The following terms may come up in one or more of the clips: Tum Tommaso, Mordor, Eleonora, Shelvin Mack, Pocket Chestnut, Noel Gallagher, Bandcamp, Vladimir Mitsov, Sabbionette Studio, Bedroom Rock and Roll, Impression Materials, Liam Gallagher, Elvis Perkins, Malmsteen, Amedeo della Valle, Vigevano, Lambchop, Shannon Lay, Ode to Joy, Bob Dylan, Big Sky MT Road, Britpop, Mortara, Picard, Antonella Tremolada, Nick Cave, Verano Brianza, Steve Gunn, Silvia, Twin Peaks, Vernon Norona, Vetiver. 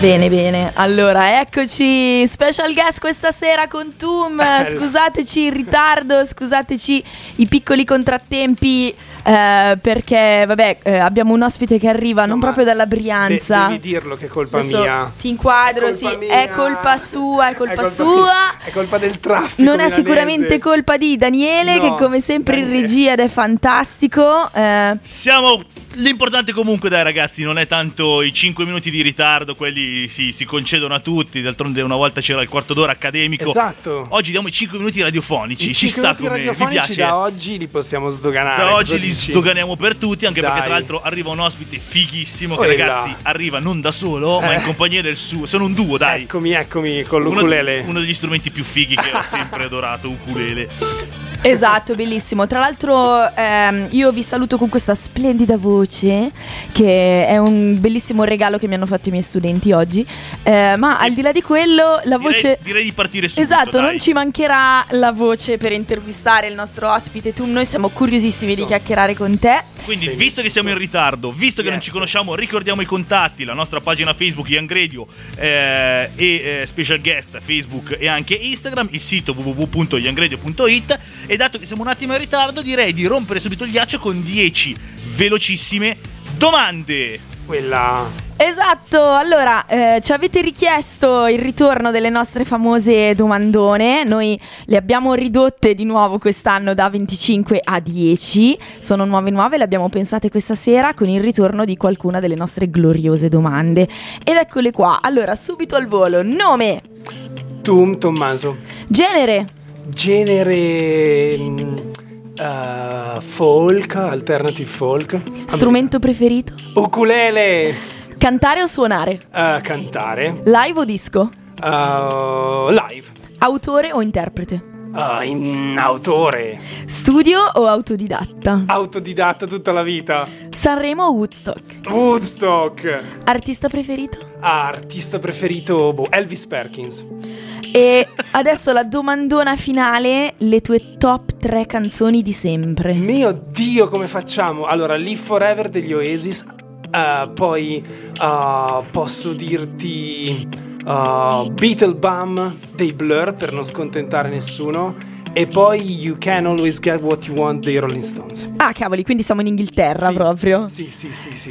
Bene, bene. Allora, eccoci, special guest questa sera con Tum. Scusateci il ritardo, scusateci i piccoli contrattempi, perché vabbè, abbiamo un ospite che arriva non proprio dalla Brianza. Devi dirlo che è colpa mia. Ti inquadro, sì, è colpa sua, è colpa del traffico. Non milanese. È sicuramente colpa di Daniele, no, che come sempre Daniele in regia ed è fantastico. Siamo... L'importante comunque, dai ragazzi, non è tanto i 5 minuti di ritardo, quelli si concedono a tutti, d'altronde una volta c'era il quarto d'ora accademico. Esatto. Oggi diamo i 5 minuti radiofonici, ci sta come vi piace. Da oggi li possiamo sdoganare. Da oggi li sdoganiamo per tutti, anche dai, perché tra l'altro arriva un ospite fighissimo che ragazzi arriva non da solo, ma in compagnia del suo, sono un duo, dai. Eccomi con l'ukulele. Uno degli strumenti più fighi che ho sempre adorato, ukulele. Esatto, bellissimo. Tra l'altro io vi saluto con questa splendida voce, che è un bellissimo regalo che mi hanno fatto i miei studenti oggi, ma al di là di quello la voce... Direi di partire subito. Esatto, dai, non ci mancherà la voce per intervistare il nostro ospite Tum. Noi siamo curiosissimi di chiacchierare con te. Quindi bellissimo, visto che siamo in ritardo, visto che non ci conosciamo, ricordiamo i contatti, la nostra pagina Facebook Young Radio e Special Guest Facebook e anche Instagram, il sito www.youngradio.it. E dato che siamo un attimo in ritardo, direi di rompere subito il ghiaccio con 10 velocissime domande. Quella... Esatto, allora ci avete richiesto il ritorno delle nostre famose domandone. Noi le abbiamo ridotte di nuovo quest'anno da 25 a 10. Sono nuove, le abbiamo pensate questa sera con il ritorno di qualcuna delle nostre gloriose domande. Ed eccole qua, allora subito al volo. Nome? Tum Tommaso. Genere? Folk, alternative folk. Strumento preferito? Ukulele. Cantare o suonare? Cantare. Live o disco? Live. Autore o interprete? Autore. Studio o autodidatta? Autodidatta tutta la vita. Sanremo o Woodstock? Woodstock. Artista preferito? Elvis Perkins. E adesso la domandona finale, le tue top 3 canzoni di sempre. Mio Dio, come facciamo? Allora, Live Forever degli Oasis, poi posso dirti Beetle Bum dei Blur, per non scontentare nessuno, e poi You Can Always Get What You Want dei Rolling Stones. Ah, cavoli, quindi siamo in Inghilterra proprio. Sì.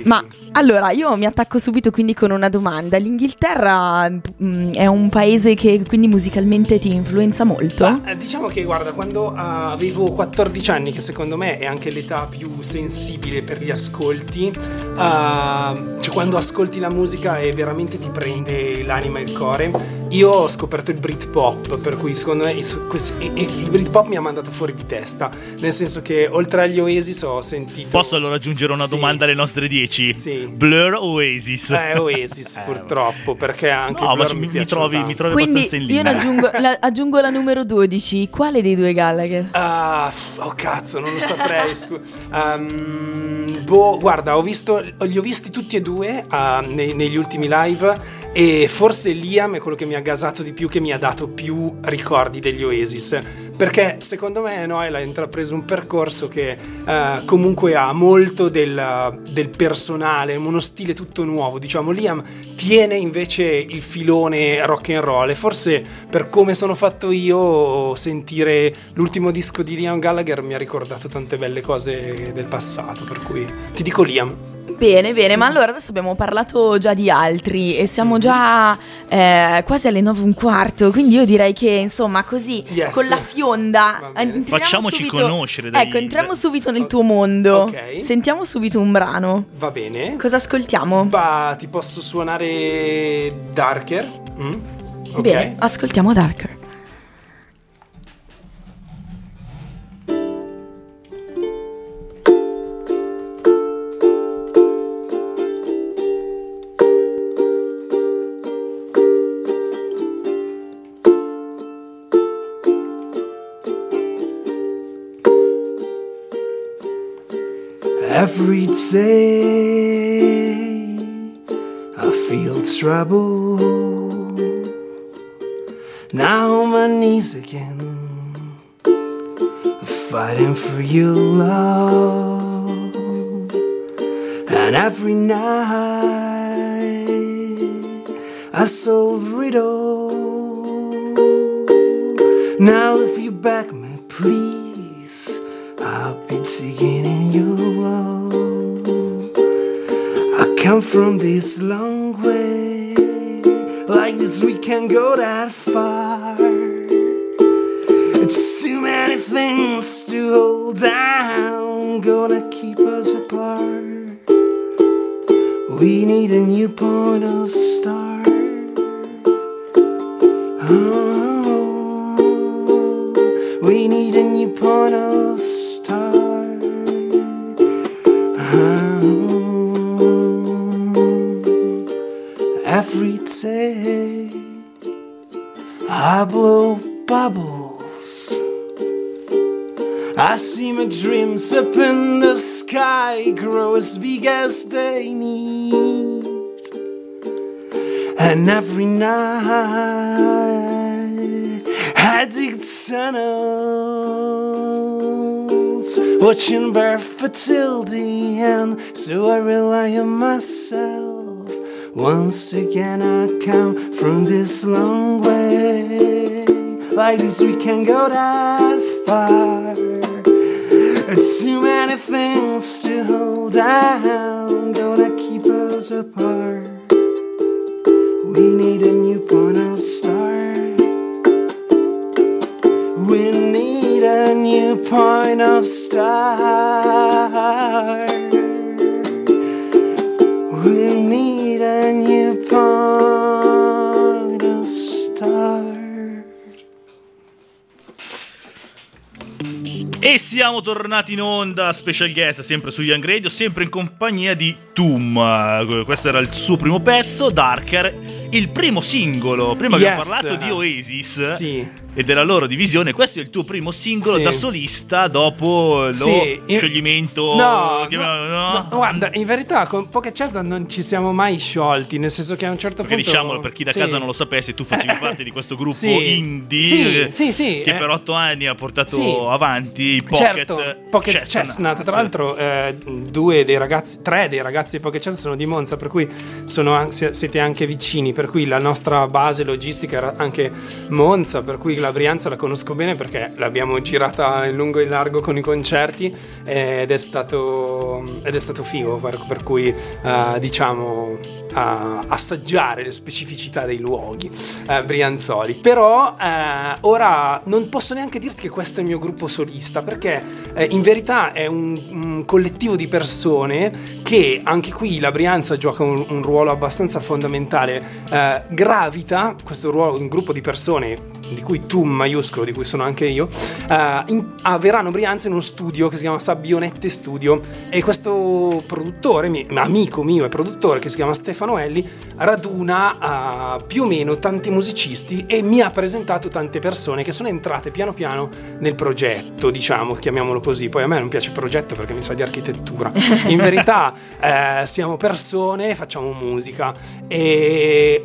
Ma allora io mi attacco subito quindi con una domanda. L'Inghilterra è un paese che quindi musicalmente ti influenza molto? Diciamo che guarda, quando avevo 14 anni, che secondo me è anche l'età più sensibile per gli ascolti, cioè quando ascolti la musica e veramente ti prende l'anima e il cuore, io ho scoperto il Britpop, per cui secondo me il Britpop mi ha mandato fuori di testa, nel senso che oltre agli Oasis ho sentito... Posso allora aggiungere una domanda alle nostre 10? Sì. Blur o Oasis? Oasis purtroppo, perché anche no, Blur mi trovi quindi abbastanza in linea. Quindi io aggiungo la numero 12. Quale dei due Gallagher? Oh cazzo, non lo saprei. Guarda, li ho visti tutti e due negli ultimi live, e forse Liam è quello che mi ha gasato di più, che mi ha dato più ricordi degli Oasis, perché secondo me Noel ha intrapreso un percorso che comunque ha molto del personale, uno stile tutto nuovo, diciamo. Liam tiene invece il filone rock and roll, e forse per come sono fatto io, sentire l'ultimo disco di Liam Gallagher mi ha ricordato tante belle cose del passato, per cui ti dico Liam. Bene, ma allora adesso abbiamo parlato già di altri e siamo già quasi alle 9:15, quindi io direi che insomma così con la fionda facciamoci subito conoscere. Entriamo subito nel tuo mondo, sentiamo subito un brano. Va bene. Cosa ascoltiamo? Ti posso suonare Darker? Bene, ascoltiamo Darker. Every day I feel trouble, now on my knees again, fighting for your love. And every night a Silverado. Now if you back me, please, I'll be digging in you all. I come from this long way, like this we can't go that far. It's too many things to hold down, gonna keep us apart. We need a new point of start. Oh, we need a new point of start. Oh, every day I blow bubbles, I see my dreams up in the sky, grow as big as they need. And every night I dig tunnels, watching barefoot till the end. So I rely on myself. Once again I come from this long way, like this we can go that far. It's too many things to hold down, gonna keep us apart. We need a new point of start. We need a new point of start. We need a new point of start. E siamo tornati in onda, special guest, sempre su Young Radio, sempre in compagnia di Tum. Questo era il suo primo pezzo, Darker, il primo singolo. Prima abbiamo parlato di Oasis, sì, e della loro divisione. Questo è il tuo primo singolo, sì, da solista dopo lo scioglimento. No, guarda, in verità con Pocket Chestnut non ci siamo mai sciolti, nel senso che a un certo punto, diciamolo per chi da casa non lo sapesse, tu facevi parte di questo gruppo indie che per 8 anni ha portato avanti Pocket Chestnut. Tra l'altro tre dei ragazzi di Pocket Chestnut sono di Monza, per cui siete anche vicini, per cui la nostra base logistica era anche Monza, per cui la Brianza la conosco bene perché l'abbiamo girata in lungo e in largo con i concerti, ed è stato figo, per cui assaggiare le specificità dei luoghi brianzoli. Però ora non posso neanche dirti che questo è il mio gruppo solista, perché in verità è un collettivo di persone che, anche qui la Brianza gioca un ruolo abbastanza fondamentale, gravita questo ruolo, un gruppo di persone di cui tu maiuscolo, di cui sono anche io, a Verano Brianza, in uno studio che si chiama Sabbionette Studio, e questo produttore, amico mio e produttore, che si chiama Stefano Elli, raduna più o meno tanti musicisti e mi ha presentato tante persone che sono entrate piano piano nel progetto, diciamo, chiamiamolo così. Poi a me non piace il progetto perché mi sa di architettura, in verità siamo persone, facciamo musica e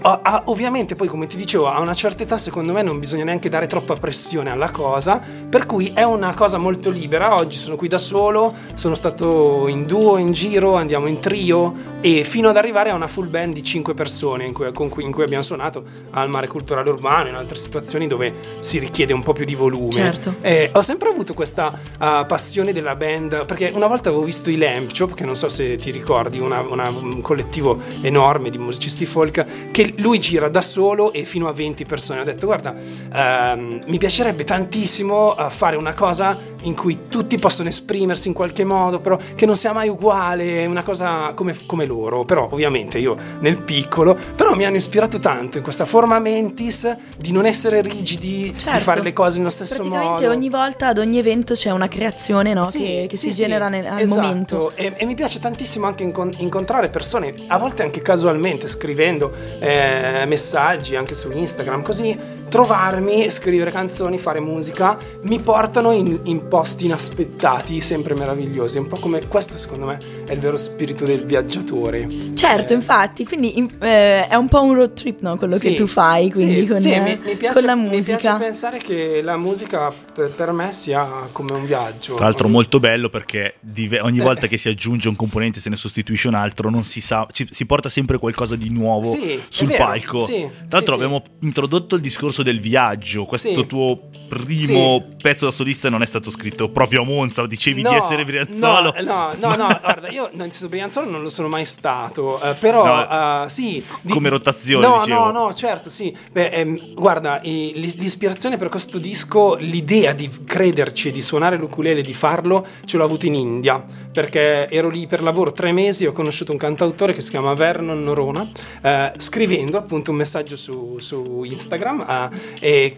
ovviamente poi, come ti dicevo, a una certa età secondo me non bisogna neanche dare troppa pressione alla cosa, per cui è una cosa molto libera. Oggi sono qui da solo, sono stato in duo, in giro, andiamo in trio e fino ad arrivare a una full band di 5 persone in cui abbiamo suonato al Mare Culturale Urbano, in altre situazioni dove si richiede un po' più di volume. Certo. Ho sempre avuto questa passione della band, perché una volta avevo visto i Lambchop, che non so se ti ricordi, un collettivo enorme di musicisti folk, che lui gira da solo e fino a 20 persone. Ho detto, guarda, mi piacerebbe tantissimo fare una cosa in cui tutti possono esprimersi in qualche modo, però che non sia mai uguale, una cosa come loro, però ovviamente io nel piccolo. Però mi hanno ispirato tanto in questa forma mentis di non essere rigidi, certo, di fare le cose nello stesso modo. Ogni volta, ad ogni evento, c'è una creazione, no? che si genera al momento, e mi piace tantissimo anche incontrare persone, a volte anche casualmente, scrivendo messaggi anche su Instagram, così, trovarmi, scrivere canzoni, fare musica, mi portano in posti inaspettati, sempre meravigliosi. Un po' come questo, secondo me, è il vero spirito del viaggiatore. Certo, infatti, quindi è un po' un road trip, no? Quello sì, che tu fai, quindi sì, con, sì, mi piace, con la musica. Mi piace pensare che la musica per me sia come un viaggio. Tra l'altro molto bello, perché ogni volta che si aggiunge un componente, se ne sostituisce un altro, non si sa, si porta sempre qualcosa di nuovo, sì, sul palco. Sì, tra l'altro abbiamo introdotto il discorso del viaggio. Questo tuo primo pezzo da solista non è stato scritto proprio a Monza, dicevi di essere brianzolo. No, guarda, io brianzolo non lo sono mai stato, però no, sì. Come rotazione, dicevo. No, certo, sì. Beh, guarda, l'ispirazione per questo disco, l'idea di crederci, di suonare l'ukulele, di farlo, ce l'ho avuto in India, perché ero lì per lavoro 3 mesi, ho conosciuto un cantautore che si chiama Vernon Norona, scrivendo appunto un messaggio su Instagram, e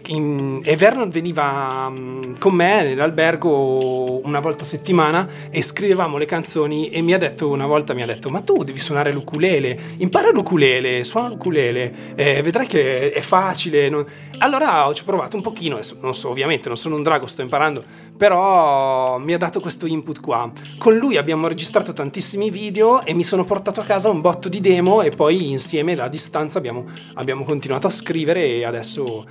Vernon veniva con me nell'albergo una volta a settimana e scrivevamo le canzoni, e una volta mi ha detto: ma tu devi suonare l'ukulele, impara l'ukulele, suona l'ukulele, vedrai che è facile. Allora ci ho provato un pochino, non so, ovviamente non sono un drago, sto imparando, però mi ha dato questo input qua. Con lui abbiamo registrato tantissimi video e mi sono portato a casa un botto di demo, e poi insieme da distanza abbiamo continuato a scrivere, e adesso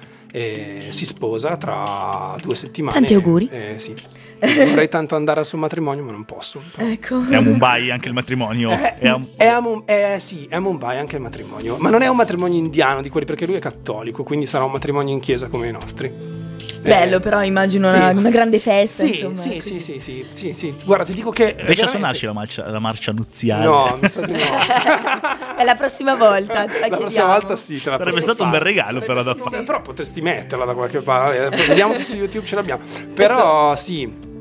si sposa tra 2 settimane. Tanti auguri. Sì. Vorrei tanto andare al suo matrimonio, ma non posso. Ecco. È a Mumbai anche il matrimonio. È a Mumbai anche il matrimonio. Ma non è un matrimonio indiano di quelli, perché lui è cattolico, quindi sarà un matrimonio in chiesa come i nostri. Bello, però immagino una grande festa. Sì. Guarda, ti dico che riesci a suonarci la marcia nuziale? No, mi sa di no. È la prossima volta. La prossima volta sì, te la sarebbe stato fare. Un bel regalo, però da fare. Però potresti metterla da qualche parte. Vediamo se su YouTube ce l'abbiamo. Però sì.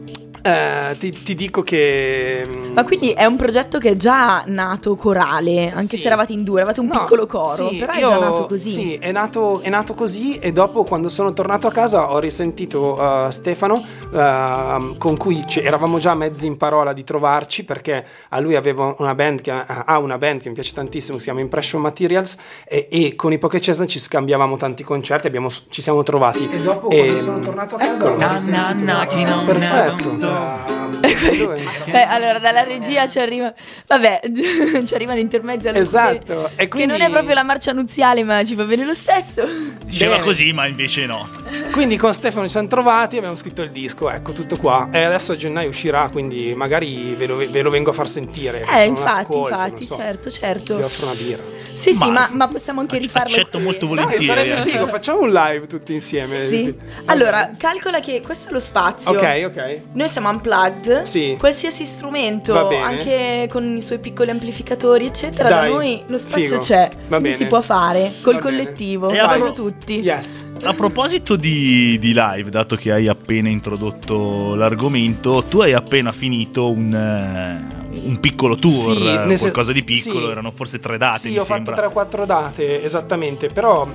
Ti dico che... Ma quindi è un progetto che è già nato corale, anche se eravate in due, eravate un piccolo coro, però è già nato così. Sì, è nato così, e dopo, quando sono tornato a casa, ho risentito Stefano, con cui eravamo già mezzi in parola di trovarci, perché a lui aveva una band che mi piace tantissimo, si chiama Impression Materials, e con i Pocket Chestnut ci scambiavamo tanti concerti, ci siamo trovati. E dopo, quando sono tornato a casa, perfetto. Allora dalla regia ci arriva, vabbè, ci arrivano intermezzi, esatto, e quindi... che non è proprio la marcia nuziale, ma ci va bene lo stesso. Diceva così, ma invece no. Quindi con Stefano ci siamo trovati e abbiamo scritto il disco, ecco, tutto qua. E adesso a gennaio uscirà, quindi magari ve lo vengo a far sentire. Infatti, so, certo. Vi offro una birra. Sì, ma possiamo anche rifarlo. Accetto molto volentieri. Sarebbe figo, facciamo un live tutti insieme. Sì. Allora, calcola che questo è lo spazio. Ok. Noi siamo unplugged, qualsiasi strumento, anche con i suoi piccoli amplificatori, eccetera. Dai, da noi lo spazio c'è, quindi si può fare col collettivo, fanno tutti. Yes. A proposito di live, dato che hai appena introdotto l'argomento, tu hai appena finito un piccolo tour, qualcosa di piccolo, erano forse 3 date. Sì, mi ho fatto 3 o 4 date, esattamente. Però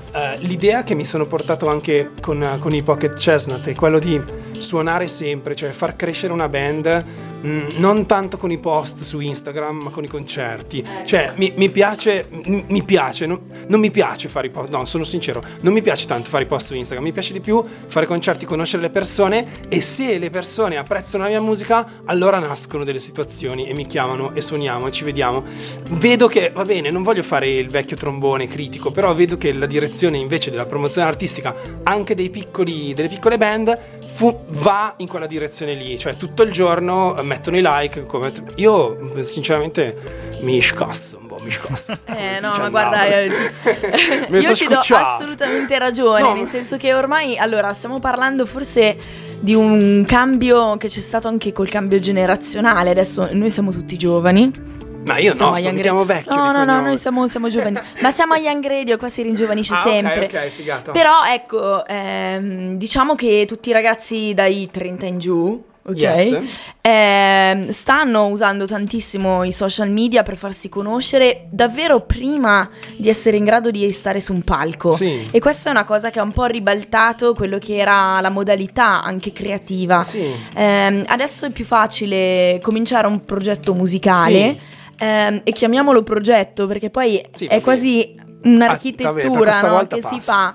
l'idea che mi sono portato anche con i Pocket Chestnut è quello di suonare sempre, cioè far crescere una band, non tanto con i post su Instagram, ma con i concerti. Cioè mi piace non mi piace fare i post, no, sono sincero, non mi piace tanto fare i post su Instagram, mi piace di più fare concerti, conoscere le persone, e se le persone apprezzano la mia musica, allora nascono delle situazioni e mi chiamano e suoniamo e ci vediamo. Vedo che va bene, non voglio fare il vecchio trombone critico, però vedo che la direzione invece della promozione artistica anche delle piccole band va in quella direzione lì, cioè tutto il giorno mettono i like. Io sinceramente mi scasso un po', no, ma guarda, io ci do assolutamente ragione, nel senso che ormai, allora, stiamo parlando forse di un cambio che c'è stato anche col cambio generazionale. Adesso noi siamo tutti giovani. Ma io siamo siamo vecchi. No, noi siamo giovani. Ma siamo a Young Radio, qua si ringiovanisce sempre. Ok, figata. Però ecco, diciamo che tutti i ragazzi dai 30 in giù, ok, yes, stanno usando tantissimo i social media per farsi conoscere davvero prima di essere in grado di stare su un palco. E questa è una cosa che ha un po' ribaltato quello che era la modalità anche creativa. Adesso è più facile cominciare un progetto musicale, e chiamiamolo progetto perché poi è quasi un'architettura che si fa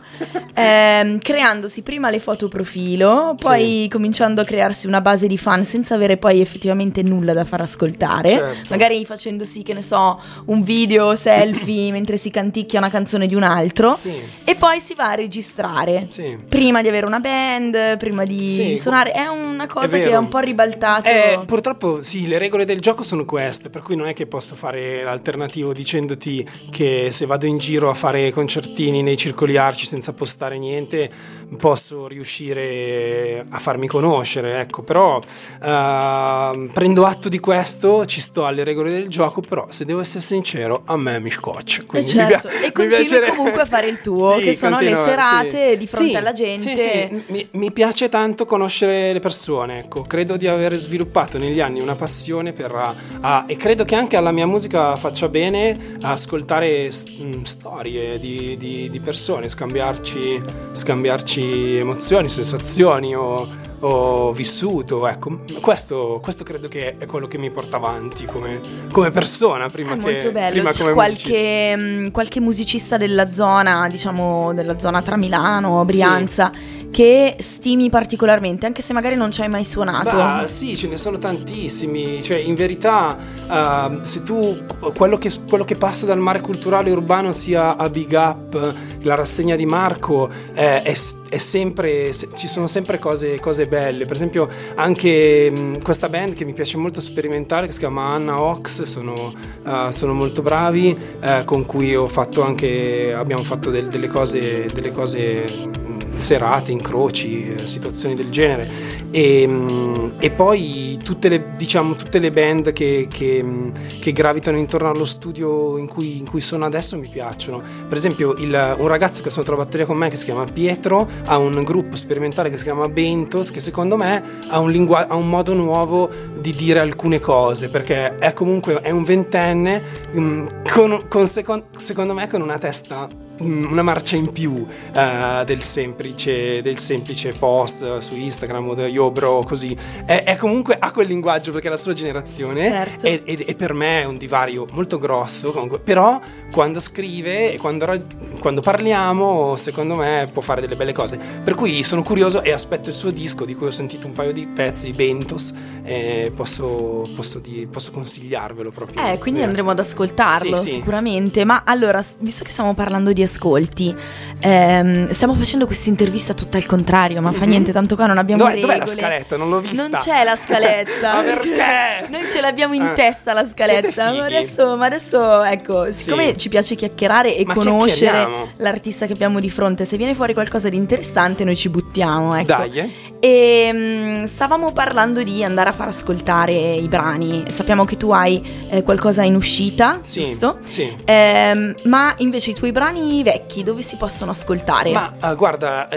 creandosi prima le foto profilo, poi cominciando a crearsi una base di fan senza avere poi effettivamente nulla da far ascoltare, magari facendo sì che ne so un video selfie mentre si canticchia una canzone di un altro, e poi si va a registrare prima di avere una band, prima di suonare. È una cosa che è un po' ribaltato, purtroppo le regole del gioco sono queste, per cui non è che posso fare l'alternativo dicendoti che se vado in giro a fare concertini nei circoli arci senza postare niente posso riuscire a farmi conoscere, ecco. Però prendo atto di questo, ci sto alle regole del gioco, però se devo essere sincero a me mi scoccia, quindi e continui comunque a fare il tuo che sono le serate di fronte alla gente. Mi piace tanto conoscere le persone, ecco. Credo di aver sviluppato negli anni una passione per e credo che anche alla mia musica faccia bene ascoltare storie di persone, scambiarci emozioni, sensazioni o vissuto, ecco. Questo credo che è quello che mi porta avanti come persona prima molto bello. Prima c'è come qualche musicista della zona, diciamo della zona tra Milano, Brianza che stimi particolarmente, anche se magari non ci hai mai suonato. Ce ne sono tantissimi, cioè in verità se tu quello che passa dal mare culturale urbano sia a Big Up, la rassegna di Marco, è sempre, ci sono sempre cose belle. Per esempio anche questa band che mi piace molto sperimentare, che si chiama Anna Ox, sono molto bravi, con cui abbiamo fatto delle cose serate, incroci, situazioni del genere, e poi tutte le band che gravitano intorno allo studio in cui sono adesso mi piacciono. Per esempio un ragazzo che ha suonato la batteria con me, che si chiama Pietro, ha un gruppo sperimentale che si chiama Bentos, che secondo me ha un modo nuovo di dire alcune cose, perché è comunque un ventenne secondo me con una testa, una marcia in più del semplice post su Instagram o yo bro, così è comunque, ha quel linguaggio perché è la sua generazione, certo. E per me è un divario molto grosso comunque, però quando scrive e quando parliamo secondo me può fare delle belle cose, per cui sono curioso e aspetto il suo disco, di cui ho sentito un paio di pezzi, Bentos, posso consigliarvelo proprio, quindi andremo ad ascoltarlo sicuramente. Ma allora, visto che stiamo parlando di ascolti, stiamo facendo questa intervista tutta al contrario, ma fa niente, tanto qua non abbiamo regole. Dov'è la scaletta? Non l'ho vista. Non c'è la scaletta. Ma perché? Noi ce l'abbiamo in testa la scaletta, ma adesso ecco, siccome ci piace chiacchierare e conoscere l'artista che abbiamo di fronte, se viene fuori qualcosa di interessante noi ci buttiamo, ecco. Dai, E stavamo parlando di andare a far ascoltare i brani. Sappiamo che tu hai qualcosa in uscita, giusto? Ma invece i tuoi brani vecchi dove si possono ascoltare? Ma guarda,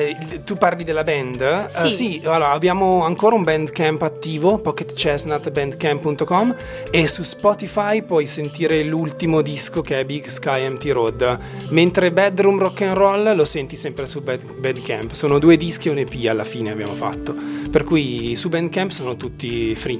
tu parli della band? Sì, allora, abbiamo ancora un Bandcamp attivo, pocketchestnutbandcamp.com, e su Spotify puoi sentire l'ultimo disco che è Big Sky MT Road, mentre Bedroom Rock and Roll lo senti sempre su Bandcamp. Sono 2 dischi e un EP alla fine abbiamo fatto, per cui su Bandcamp sono tutti free,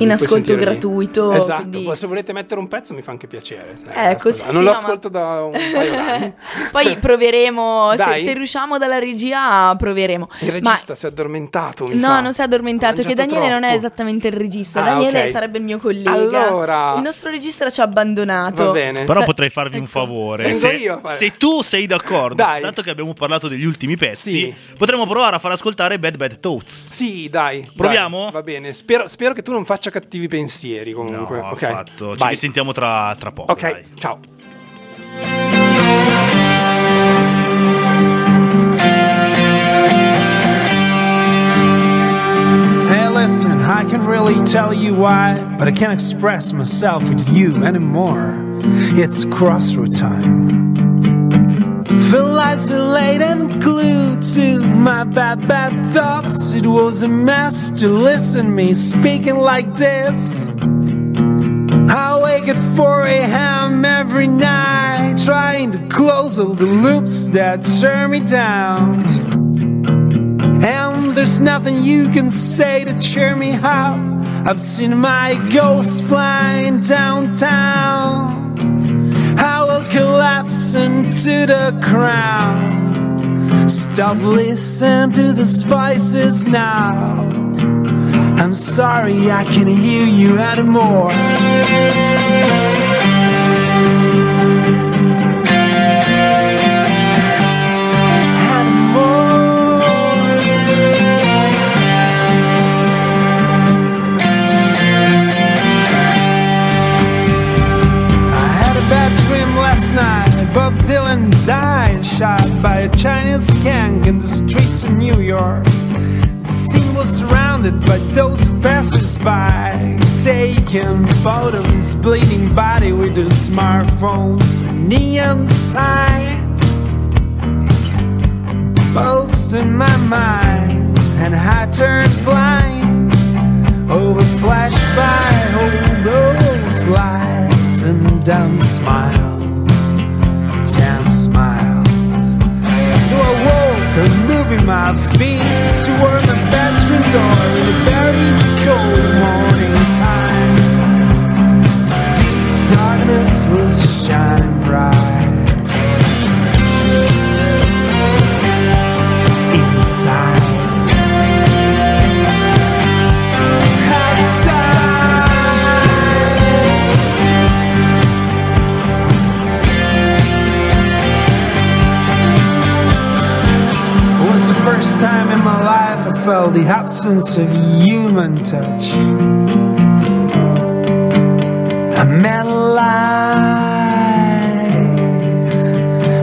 in ascolto gratuito. Esatto, quindi se volete mettere un pezzo mi fa anche piacere. Così, non lo ascolto da un paio d'anni. Poi proveremo, se riusciamo dalla regia proveremo. Il regista si è addormentato, No, non si è addormentato, che Daniele troppo. Non è esattamente il regista, Daniele sarebbe il mio collega. Allora, il nostro regista ci ha abbandonato. Va bene. Però potrei farvi un favore, se tu sei d'accordo, tanto che abbiamo parlato degli ultimi pezzi, potremmo provare a far ascoltare Bad Bad Thoughts. Sì, dai, proviamo? Dai, va bene, spero che tu non faccia cattivi pensieri comunque. No, affatto. Ci risentiamo tra poco. Ok, dai. Ciao. Hey, listen, I can really tell you why, but I can't express myself with you anymore. It's crossroad time. Feel isolated and glued to my bad thoughts. It was a mess to listen to me speaking like this. I wake at 4 a.m. every night, trying to close all the loops that tear me down. And there's nothing you can say to cheer me up. I've seen my ghost flying downtown. I will collapse into the crowd. Stop listening to the voices now. I'm sorry I can't hear you anymore. Bob Dylan died, shot by a Chinese gang in the streets of New York. The scene was surrounded by those passers-by, taking photos of his bleeding body with their smartphones. Neon sign pulsed in my mind, and I turned blind over flashed by all those lights and dumb smiles. So I woke and moving my feet toward the bedroom door in the very cold morning time. The deep darkness was shining bright. Inside, first time in my life I felt the absence of human touch. I met lies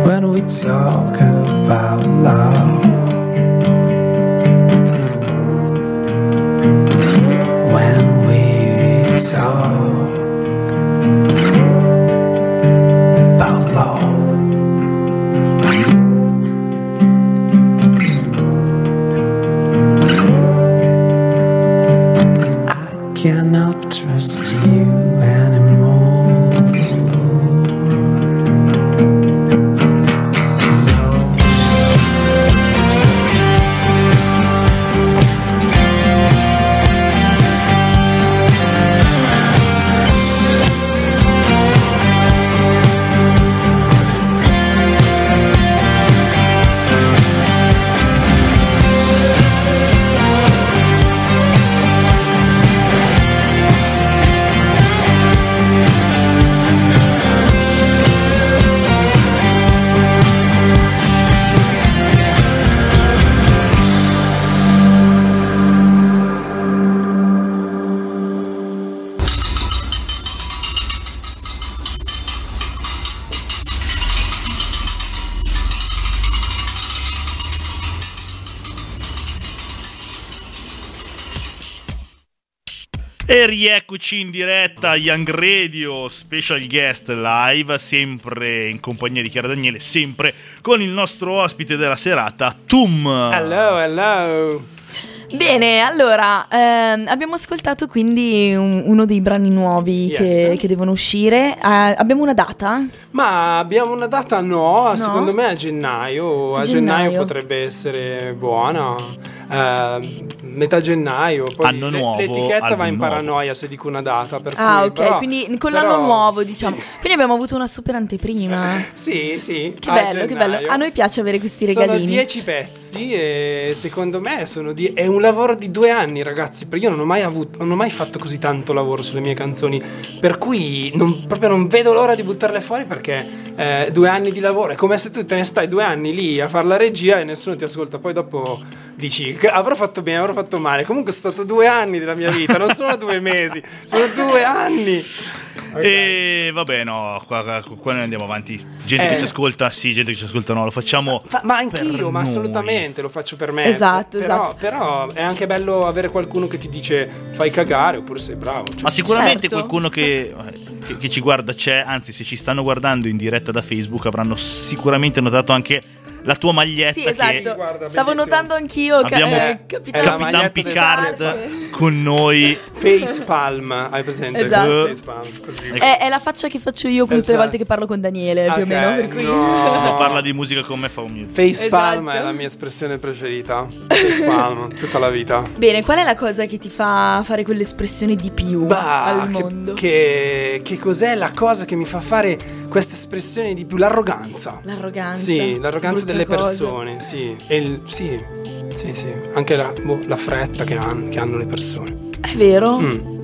when we talk about love. When we talk about love. Cannot trust you anymore. E rieccoci in diretta a Young Radio Special Guest Live, sempre in compagnia di Chiara Daniele, sempre con il nostro ospite della serata, Tum. Hello, hello. Bene, allora, abbiamo ascoltato quindi uno dei brani nuovi, yes, che devono uscire. Abbiamo una data? Ma abbiamo una data? No, no. Secondo me a gennaio potrebbe essere buona. Metà gennaio, poi anno nuovo, l'etichetta va in paranoia se dico una data, per ok, però, quindi con l'anno nuovo, diciamo, sì. Quindi abbiamo avuto una super anteprima. Sì, che bello, gennaio. Che bello, a noi piace avere questi regalini. Sono 10 pezzi e secondo me è un lavoro di 2 anni, ragazzi, perché io non ho mai fatto così tanto lavoro sulle mie canzoni, per cui non vedo l'ora di buttarle fuori, perché 2 anni di lavoro è come se tu te ne stai 2 anni lì a fare la regia e nessuno ti ascolta, poi dopo dici avrò fatto bene, avrò fatto male, comunque sono stato 2 anni della mia vita, non sono 2 mesi, sono 2 anni. Okay. E vabbè, no, qua noi andiamo avanti. Gente che ci ascolta, sì, gente che ci ascolta, no, lo facciamo. Ma anch'io, ma assolutamente lo faccio per me. Esatto, Però è anche bello avere qualcuno che ti dice fai cagare oppure sei bravo. Cioè, ma sicuramente qualcuno che ci guarda c'è, anzi, se ci stanno guardando in diretta da Facebook avranno sicuramente notato anche la tua maglietta, sì, esatto, che guarda, stavo notando anch'io. Abbiamo Capitan Picard con noi Face palm, hai presente? Esatto. Face palm, così. È la faccia che faccio io tutte le volte che parlo con Daniele, più o meno. Per cui quando parla di musica con me fa un mio face palm, è la mia espressione preferita. Face palm, tutta la vita. Bene, qual è la cosa che ti fa fare quell'espressione di più al mondo? Che cos'è la cosa che mi fa fare questa espressione di più? L'arroganza. L'arroganza. Sì, l'arroganza delle persone, sì. Sì, anche la fretta che hanno le persone. È vero?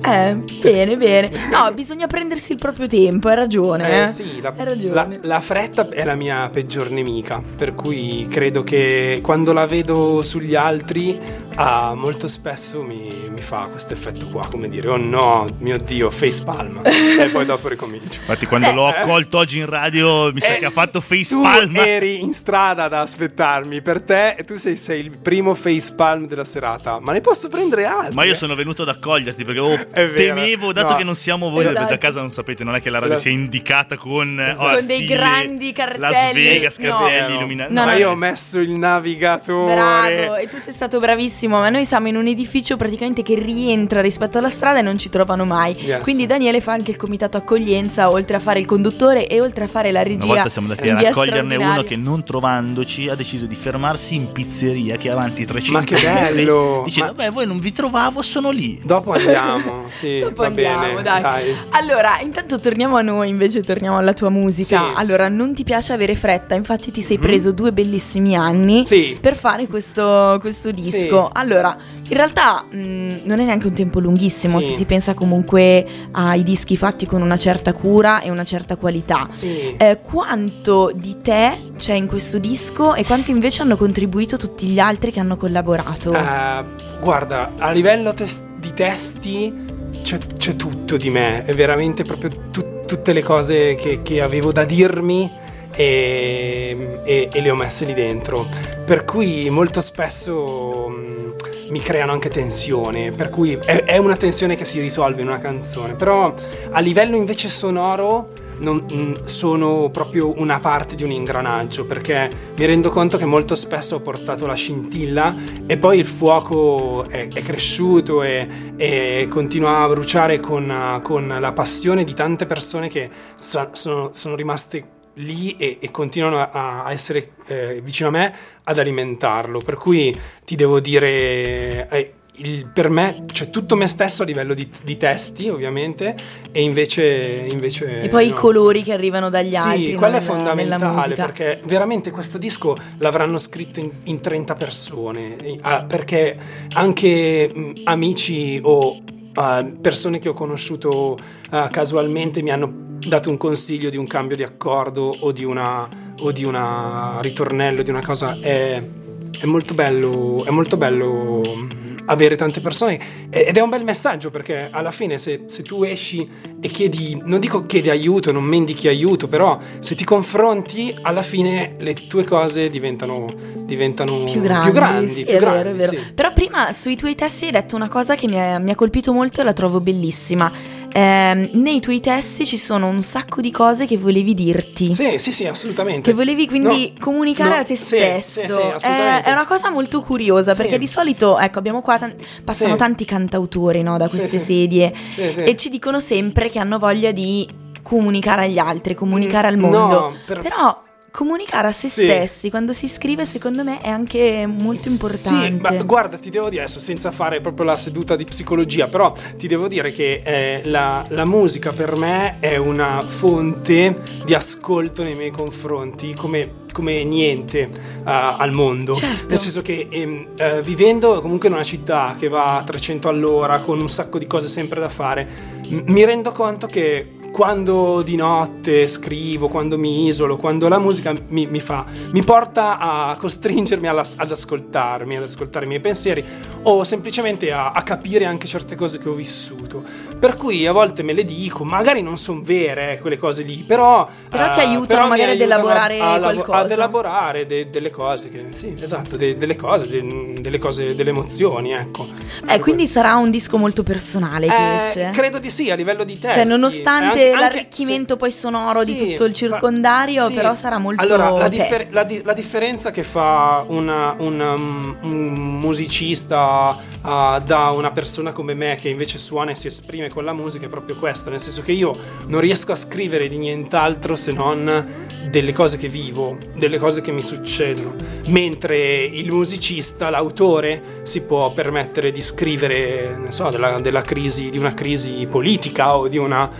Bene. No, bisogna prendersi il proprio tempo, hai ragione. Sì, hai ragione. La fretta è la mia peggior nemica, per cui credo che quando la vedo sugli altri molto spesso mi fa questo effetto qua, come dire, oh no, mio Dio, face palm. E poi dopo ricomincio. Infatti quando l'ho accolto oggi in radio mi sa che ha fatto face palm. Tu eri in strada ad aspettarmi, per te tu sei il primo face palm della serata, ma ne posso prendere altri. Ma io sono venuto ad accoglierti perché temevo, dato che non siamo voi, esatto. Da casa non sapete, non è che la radio sia indicata con stile, dei grandi cartelli Las Vegas, cartelli illuminati. No, io ho messo il navigatore. Bravo, e tu sei stato bravissimo, ma noi siamo in un edificio praticamente che rientra rispetto alla strada e non ci trovano mai. Yes. Quindi Daniele fa anche il comitato accoglienza, oltre a fare il conduttore e oltre a fare la regia. Una volta siamo andati a raccoglierne uno che, non trovandoci, ha deciso di fermarsi in pizzeria che è avanti 300 metri. Ma che bello! Dice, vabbè, voi non vi trovavo, sono lì. Dopo andiamo, sì, dopo va andiamo, bene, dai. Allora, intanto torniamo a noi, invece torniamo alla tua musica. Sì. Allora, non ti piace avere fretta, infatti ti sei preso 2 bellissimi anni per fare questo disco. Sì. Allora, in realtà non è neanche un tempo lunghissimo, se si pensa comunque ai dischi fatti con una certa cura e una certa qualità. Sì. Quanto di te c'è in questo disco e quanto invece hanno contribuito tutti gli altri che hanno collaborato? Guarda, a livello di testi c'è tutto di me, è veramente proprio tutte le cose che avevo da dirmi e le ho messe lì dentro, per cui molto spesso mi creano anche tensione, per cui è una tensione che si risolve in una canzone, però a livello invece sonoro sono proprio una parte di un ingranaggio, perché mi rendo conto che molto spesso ho portato la scintilla e poi il fuoco è cresciuto e continua a bruciare con la passione di tante persone che sono rimaste lì e continuano a essere vicino a me ad alimentarlo, per cui ti devo dire per me c'è tutto me stesso a livello di testi, ovviamente, e invece e poi no. I colori che arrivano dagli altri. Sì, quello è fondamentale, perché veramente questo disco l'avranno scritto in 30 persone, perché anche amici o persone che ho conosciuto casualmente mi hanno dato un consiglio di un cambio di accordo o di un ritornello, di una cosa. È molto bello avere tante persone, ed è un bel messaggio, perché alla fine se tu esci e chiedi, non dico chiedi aiuto, non mendichi aiuto, però se ti confronti alla fine le tue cose diventano più grandi. Sì, più grandi, vero, è vero. Sì. Però prima sui tuoi testi hai detto una cosa che mi ha colpito molto e la trovo bellissima. Nei tuoi testi ci sono un sacco di cose che volevi dirti. Sì, assolutamente. Che volevi quindi comunicare a te stesso. Sì, è una cosa molto curiosa, perché di solito, ecco, abbiamo qua passano tanti cantautori, no, da queste sedie e ci dicono sempre che hanno voglia di comunicare agli altri, comunicare al mondo. No, però comunicare a se stessi quando si scrive, secondo me, è anche molto importante. Sì, ma guarda, ti devo dire, adesso senza fare proprio la seduta di psicologia, però ti devo dire che la musica per me è una fonte di ascolto nei miei confronti come niente al mondo. Certo. Nel senso che vivendo comunque in una città che va a 300 all'ora con un sacco di cose sempre da fare, mi rendo conto che quando di notte scrivo, quando mi isolo, quando la musica mi porta a costringermi ad ascoltare i miei pensieri, o semplicemente a capire anche certe cose che ho vissuto, per cui a volte me le dico, magari non sono vere quelle cose lì, però ti aiutano, però magari ad elaborare qualcosa, ad elaborare delle cose che, sì, esatto, delle cose, delle emozioni, ecco. Quindi sarà un disco molto personale che esce? Credo di sì, a livello di testi, cioè nonostante forse anche, l'arricchimento poi sonoro di tutto il circondario però sarà molto la differenza che fa un musicista da una persona come me che invece suona e si esprime con la musica è proprio questa, nel senso che io non riesco a scrivere di nient'altro se non delle cose che vivo, delle cose che mi succedono, mentre il musicista, l'autore, si può permettere di scrivere, non so, della crisi, di una crisi politica o di una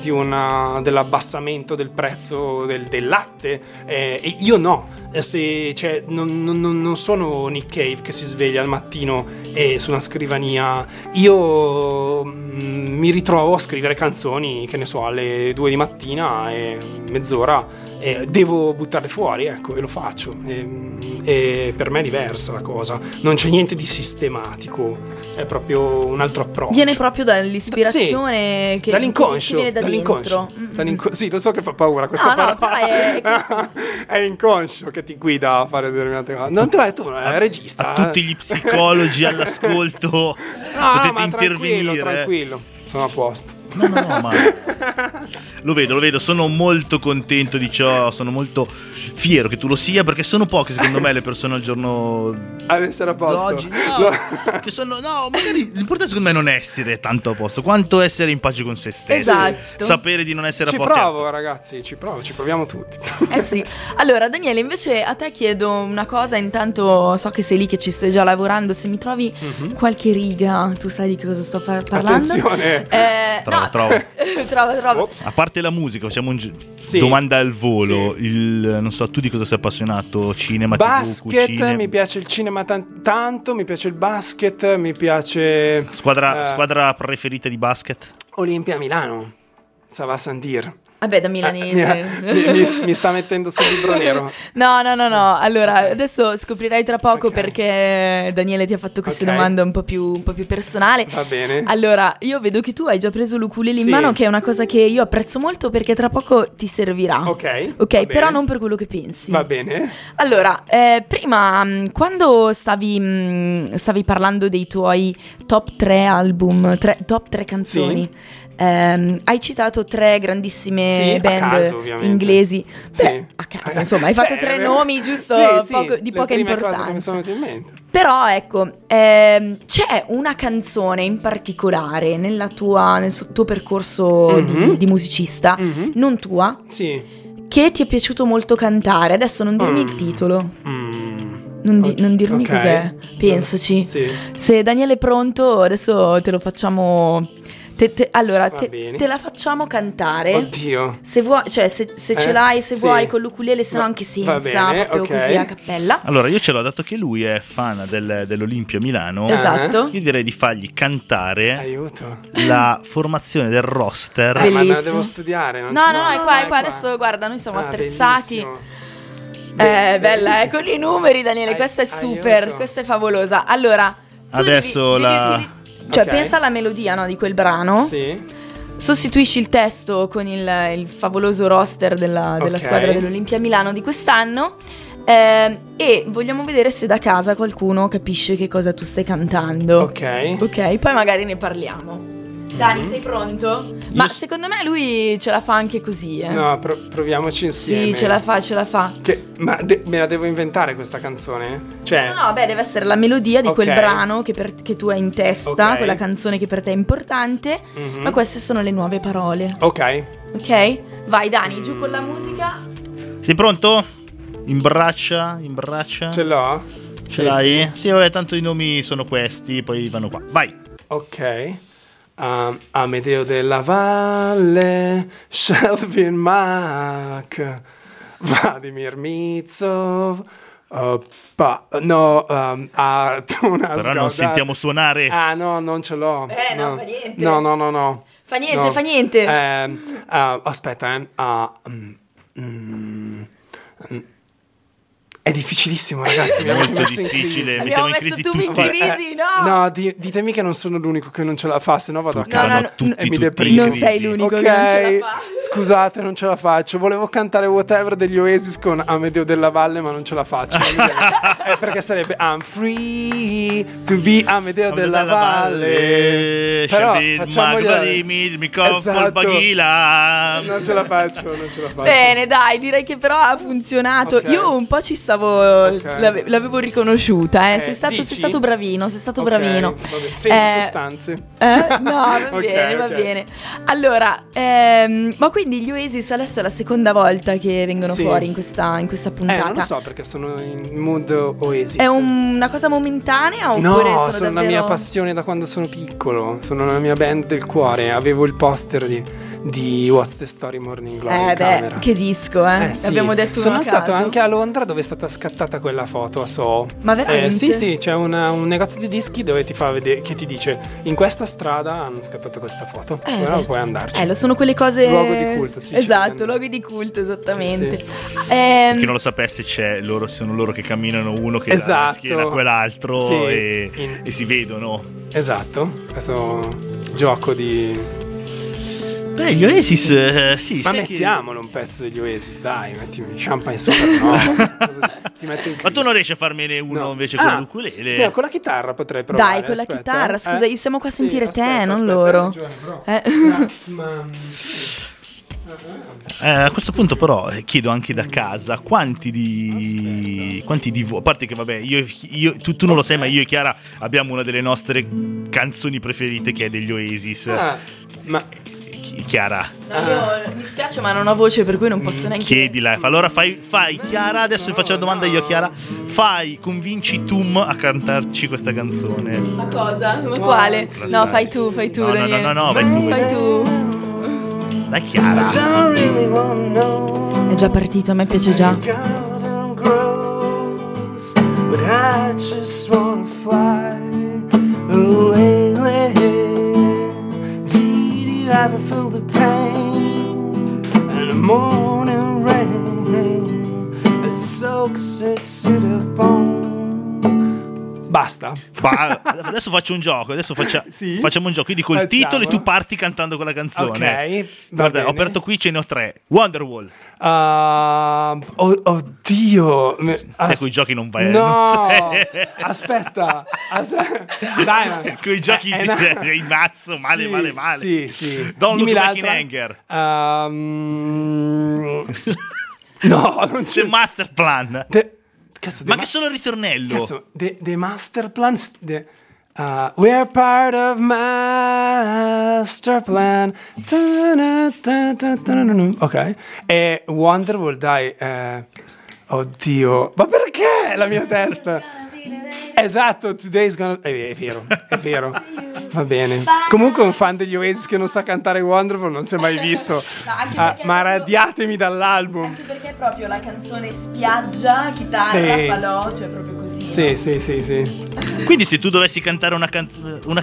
dell'abbassamento del prezzo del latte, e io no. Non sono Nick Cave che si sveglia al mattino e su una scrivania. Io mi ritrovo a scrivere canzoni, che ne so, alle 2 di mattina e mezz'ora devo buttarle fuori, ecco, e lo faccio, e per me è diversa la cosa, non c'è niente di sistematico, è proprio un altro approccio, viene proprio dall'ispirazione che dall'inconscio, viene da dall'inconscio, sì, lo so che fa paura questa parola, è inconscio che ti guida a fare determinate cose, non te tu è regista, a tutti gli psicologi all'ascolto potete intervenire, tranquillo, sono a posto. No, ma lo vedo, sono molto contento di ciò, sono molto fiero che tu lo sia, perché sono poche secondo me le persone al giorno ad essere a posto. Che sono, magari l'importante secondo me non è essere tanto a posto, quanto essere in pace con se stessi. Esatto. Sapere di non essere a posto. Ci provo, ragazzi, ci proviamo tutti. Sì. Allora, Daniele, invece a te chiedo una cosa, intanto so che sei lì che ci stai già lavorando, se mi trovi qualche riga, tu sai di che cosa sto parlando. Attenzione. Trova. A parte la musica, facciamo domanda al volo. Sì. Non so, tu di cosa sei appassionato? Cinema, basket, TV, cucine? Mi piace il cinema tanto, mi piace il basket, mi piace... Squadra preferita di basket? Olimpia Milano, Sava Sandir. Vabbè, da milanese mi sta mettendo sul libro nero. No. Allora, adesso scoprirai tra poco, perché Daniele ti ha fatto queste domande un po' più personale. Va bene. Allora, io vedo che tu hai già preso l'ukulele in mano, che è una cosa che io apprezzo molto, perché tra poco ti servirà. Ok, però non per quello che pensi. Va bene. Allora, prima, quando stavi parlando dei tuoi top 3 album, top 3 canzoni, hai citato 3 grandissime band a caso, inglesi. Beh, a caso, insomma, hai fatto 3 nomi, giusto? Di poca importanza. Che mi sono in mente. Però ecco, c'è una canzone in particolare nel tuo percorso di musicista, non tua, che ti è piaciuto molto cantare. Adesso non dirmi il titolo. Non dirmi cos'è. Pensaci. Se Daniele è pronto, adesso te lo facciamo. Allora, te la facciamo cantare. Oddio. Se vuoi, cioè se ce l'hai, se vuoi con l'ukulele, se no anche senza. Va bene, proprio così a cappella. Allora, io ce l'ho, dato che lui è fan dell'Olimpia Milano. Esatto. Io direi di fargli cantare. Aiuto. La formazione del roster. Ma la devo studiare. È qua. Adesso guarda, noi siamo attrezzati. Bellissimo. Bella, con i numeri, Daniele. Questa è super. Aiuto. Questa è favolosa. Allora, adesso devi cioè, pensa alla melodia, di quel brano. Sì. Sostituisci il testo con il favoloso roster della squadra dell'Olimpia Milano di quest'anno. E vogliamo vedere se da casa qualcuno capisce che cosa tu stai cantando. Ok, poi magari ne parliamo. Dani, sei pronto? Ma secondo me lui ce la fa anche così, eh. No, proviamoci insieme. Sì, ce la fa. Me la devo inventare questa canzone? Cioè... No, deve essere la melodia di quel brano che tu hai in testa, quella canzone che per te è importante, ma queste sono le nuove parole. Ok? Vai Dani, giù con la musica. Sei pronto? In braccia. Ce l'ho? Ce l'hai? Sì, vabbè, tanto i nomi sono questi, poi vanno qua. Vai. Ok. Amedeo della Valle, Shelvin Mack, Vladimir Mitsov, Artuna. Però non sentiamo suonare. Ah no, non ce l'ho. No, fa niente. No. Fa niente. Aspetta. È difficilissimo, ragazzi. È molto difficile. Abbiamo messo in crisi tutti. No, ditemi che non sono l'unico che non ce la fa, se no vado a casa e mi deprimo. Non sei l'unico che non ce la fa. Scusate, non ce la faccio. Volevo cantare Whatever degli Oasis con Amedeo della Valle, ma non ce la faccio. Perché sarebbe I'm free to be Amedeo della Valle. Però facciamogliela. Esatto. Non ce la faccio, non ce la faccio. Bene, dai, direi che però ha funzionato. Okay. Io un po' ci stavo, okay, l'avevo riconosciuta. Sei stato bravino, sei stato bravino. Senza sostanze. No, va bene, va bene. Allora, ma quindi gli Oasis adesso è la seconda volta che vengono fuori in questa puntata. Non lo so perché sono in mood Oasis. È una cosa momentanea oppure no? Sono davvero... la mia passione da quando sono piccolo. Sono la mia band del cuore. Avevo il poster di What's the Story Morning Glory in camera. Che disco, eh? Sì. Abbiamo detto sono stato anche a Londra dove è stata scattata quella foto a Soho. Ma veramente? Sì, c'è un negozio di dischi dove ti fa vedere, che ti dice in questa strada hanno scattato questa foto, però puoi andarci. Sono quelle cose, luogo di culto. Sì, esatto, luoghi di culto, esattamente. Sì. Chi non lo sapesse, sono loro che camminano, uno che dà la schiena a quell'altro, sì, e si vedono. Esatto, questo gioco di... Beh, gli Oasis, sì. Ma mettiamolo un pezzo degli Oasis, dai, mettimi Champagne sopra. Ma tu non riesci a farmene uno invece con l'ukulele? Sì, con la chitarra potrei provare. Dai, con la chitarra, scusa, io siamo qua a sentire aspetta, loro. A questo punto però chiedo anche da casa quanti di voi, a parte che vabbè io tu non lo sai, ma io e Chiara abbiamo una delle nostre canzoni preferite che è degli Oasis. Ma Chiara, io mi spiace ma non ho voce, per cui non posso neanche chiedila. Allora fai Chiara, adesso faccio la domanda io a Chiara. Convinci Tum a cantarci questa canzone. Ma cosa? Ma quale? No, fai tu. No, vai tu. Dai Chiara. È già partito, a me piace già. But I just wanna fly away. I haven't felt the pain in the morning rain that soaks it to the bone. Basta. Adesso faccio un gioco. Facciamo un gioco. Io dico il titolo e tu parti cantando quella canzone. Ok. Guarda, ho aperto qui, ce ne ho 3. Wonderwall. Oddio. Coi giochi non vai. No. Aspetta. Dai. Coi giochi sei mazzo male. Sì. Don't Look Back in Anger. No, non c'è. The Master Plan. Cazzo, ma che solo il ritornello. Cazzo, the Master Plan. We're part of Master Plan. Ok. E Wonderwall, dai. Oddio. Ma perché la mia testa? Esatto, Today's Gonna... È vero. Va bene. Comunque un fan degli Oasis che non sa cantare Wonderwall non si è mai visto. Ma radiatemi dall'album. Anche perché è proprio la canzone spiaggia, chitarra, falò, cioè proprio così. Sì. Quindi se tu dovessi cantare una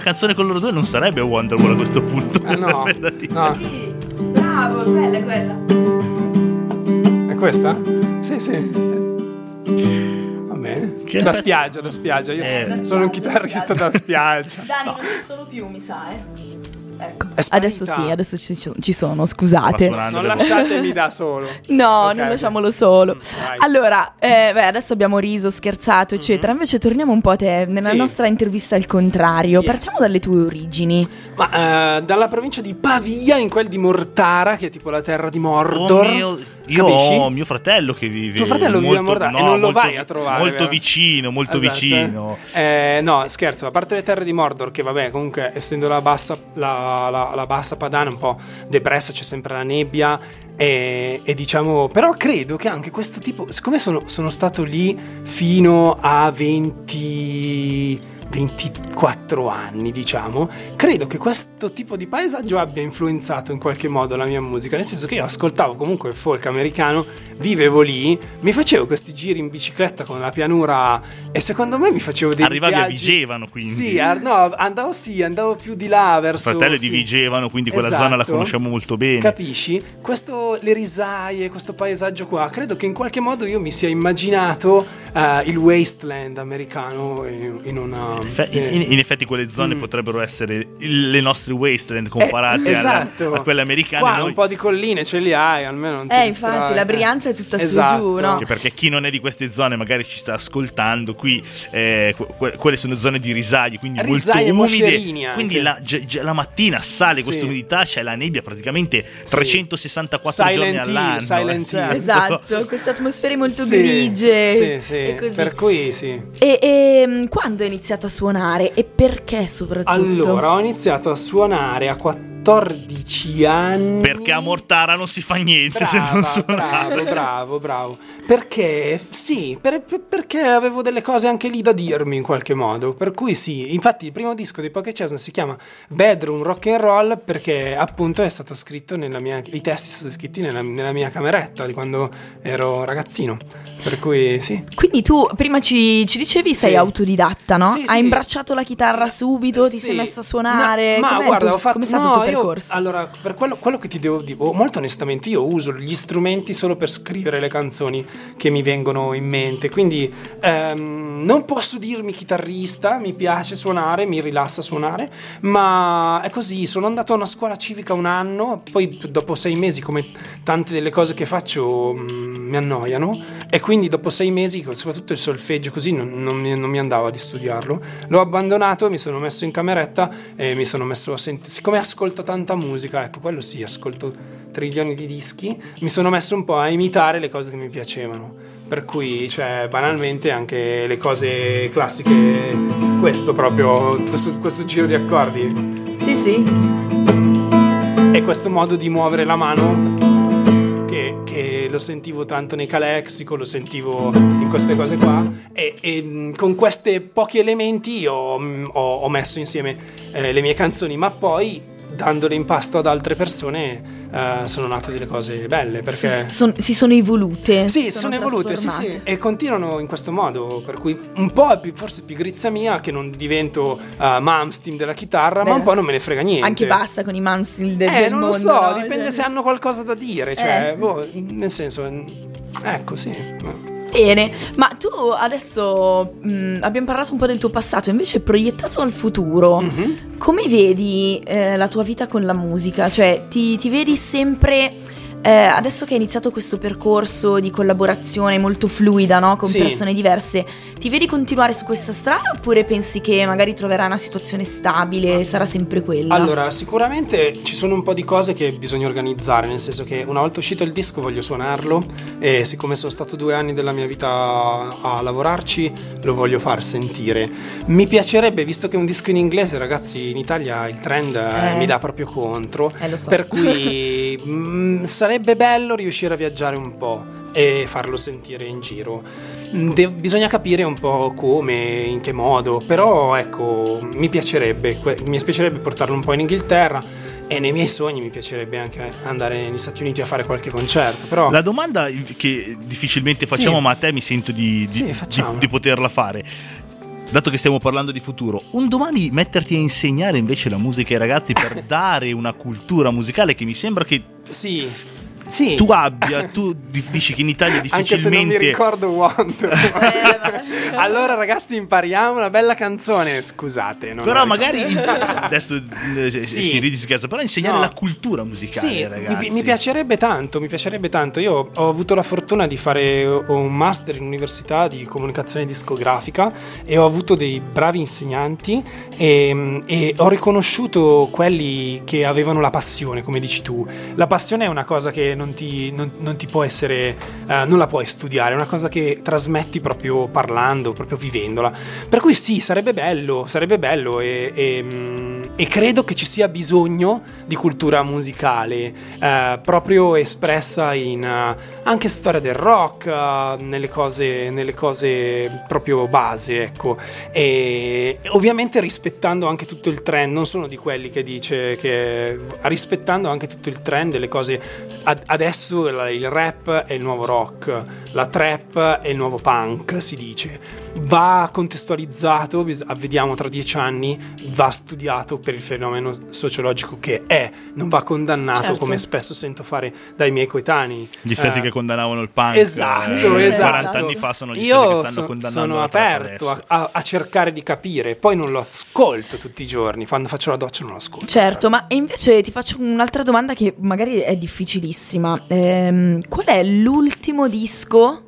canzone con loro due non sarebbe Wonderwall a questo punto. No. Sì, bravo, quella. È questa? Sì. Da spiaggia. Io sono un chitarrista da spiaggia. Dani, non ci sono più, mi sa, Ecco. Adesso ci sono, scusate. Non lasciatemi da solo. No, okay, non lasciamolo solo. Allora, adesso abbiamo riso, scherzato, eccetera. Invece torniamo un po' a te. Nella nostra intervista al contrario, partiamo dalle tue origini. Ma dalla provincia di Pavia, in quel di Mortara, che è tipo la terra di Mordor. Io ho mio fratello che vive. Tuo fratello vive a Mortara, e non lo vai a trovare. Molto vicino, molto vicino. No, scherzo, a parte le terre di Mordor, che vabbè, comunque, essendo la bassa padana un po' depressa, c'è sempre la nebbia e diciamo, però credo che anche questo tipo, siccome sono stato lì fino a 20 24 anni, diciamo, credo che questo tipo di paesaggio abbia influenzato in qualche modo la mia musica, nel senso che io ascoltavo comunque il folk americano, vivevo lì, mi facevo questi giri in bicicletta con la pianura e secondo me mi facevo dei viaggi. Arrivavi a Vigevano, quindi. Sì, andavo più di là verso Fratelli di Vigevano, quindi quella zona la conosciamo molto bene. Capisci? Le risaie, questo paesaggio qua, credo che in qualche modo io mi sia immaginato il wasteland americano in una... In effetti quelle zone potrebbero essere le nostre wasteland comparate a quelle americane. Qua un po' di colline ce li hai, almeno non ti infatti distrai. La Brianza è tutta su giù, no? Perché chi non è di queste zone magari ci sta ascoltando qui, quelle sono zone di risaie, quindi risaie molto umide, quindi la mattina sale questa umidità, c'è la nebbia praticamente 364 giorni all'anno. Silent Hill, esatto, queste atmosfere molto grigie, così. Per cui e quando hai iniziato a suonare e perché soprattutto? Allora, ho iniziato a suonare a 14 anni. Perché a Mortara non si fa niente se non suonare. Bravo. Perché perché avevo delle cose anche lì da dirmi in qualche modo. Per cui infatti il primo disco dei Pocket Chestnut si chiama Bedroom Rock and Roll perché appunto è stato scritto i testi sono stati scritti nella mia cameretta di quando ero ragazzino. Per cui Quindi tu prima ci dicevi sei autodidatta, no? Hai imbracciato la chitarra subito, ti sei messo a suonare. Ma guarda, allora, per quello che ti devo dire, molto onestamente io uso gli strumenti solo per scrivere le canzoni che mi vengono in mente, quindi non posso dirmi chitarrista, mi piace suonare, mi rilassa suonare, ma è così. Sono andato a una scuola civica un anno, poi dopo 6 mesi, come tante delle cose che faccio, mi annoiano, e quindi dopo 6 mesi, soprattutto il solfeggio così, non mi andava di studiarlo, l'ho abbandonato, mi sono messo in cameretta e mi sono messo a sentire, siccome ascolto tanta musica, ecco, quello sì, ascolto trilioni di dischi, mi sono messo un po' a imitare le cose che mi piacevano, per cui, cioè, banalmente anche le cose classiche, questo giro di accordi, e questo modo di muovere la mano che lo sentivo tanto nei Calexico, lo sentivo in queste cose qua, e con questi pochi elementi io ho messo insieme le mie canzoni, ma poi dandole in pasto ad altre persone sono nate delle cose belle, perché si sono evolute, sì, e continuano in questo modo, per cui un po' è forse pigrizia mia che non divento Malmsteen della chitarra. Beh, ma un po' non me ne frega niente, anche basta con i Malmsteen del mondo, non lo so, no? Dipende se hanno qualcosa da dire, cioè nel senso, ecco, sì. Bene, ma tu adesso abbiamo parlato un po' del tuo passato, invece proiettato al futuro, come vedi la tua vita con la musica? Cioè ti vedi sempre, adesso che hai iniziato questo percorso di collaborazione molto fluida, no? Con persone diverse, ti vedi continuare su questa strada oppure pensi che magari troverai una situazione stabile e sarà sempre quella? Allora, sicuramente ci sono un po' di cose che bisogna organizzare, nel senso che una volta uscito il disco voglio suonarlo e siccome sono stato 2 anni della mia vita a lavorarci, lo voglio far sentire. Mi piacerebbe, visto che è un disco in inglese, ragazzi, in Italia il trend mi dà proprio contro, lo so. Per cui sarebbe bello riuscire a viaggiare un po' e farlo sentire in giro. Bisogna capire un po' come, in che modo, però ecco, mi piacerebbe portarlo un po' in Inghilterra e nei miei sogni mi piacerebbe anche andare negli Stati Uniti a fare qualche concerto, però... La domanda che difficilmente facciamo, ma a te mi sento di poterla fare, dato che stiamo parlando di futuro, un domani metterti a insegnare invece la musica ai ragazzi per dare una cultura musicale che mi sembra che tu abbia, tu dici che in Italia difficilmente, anche se non mi ricordo Wonder. Allora ragazzi, impariamo una bella canzone, scusate, non però magari adesso si ridi, scherza, però insegnare la cultura musicale ragazzi mi piacerebbe tanto. Io ho avuto la fortuna di fare un master in università di comunicazione discografica e ho avuto dei bravi insegnanti e ho riconosciuto quelli che avevano la passione, come dici tu. La passione è una cosa che non ti può essere, non la puoi studiare, è una cosa che trasmetti proprio parlando, proprio vivendola, per cui sarebbe bello e credo che ci sia bisogno di cultura musicale proprio espressa in anche storia del rock, nelle cose proprio base, ecco. E ovviamente rispettando anche tutto il trend, non sono di quelli che dice che rispettando anche tutto il trend delle cose adesso il rap è il nuovo rock, la trap è il nuovo punk, si dice. Va contestualizzato, vediamo tra 10 anni, va studiato per il fenomeno sociologico che è, non va condannato, certo, come spesso sento fare dai miei coetanei. Gli stessi che condannavano il punk, esatto, 40 anni fa sono gli stessi che stanno condannando. Sono aperto a cercare di capire, poi non lo ascolto tutti i giorni, quando faccio la doccia non lo ascolto. Certo, ma invece ti faccio un'altra domanda che magari è difficilissima. Qual è l'ultimo disco,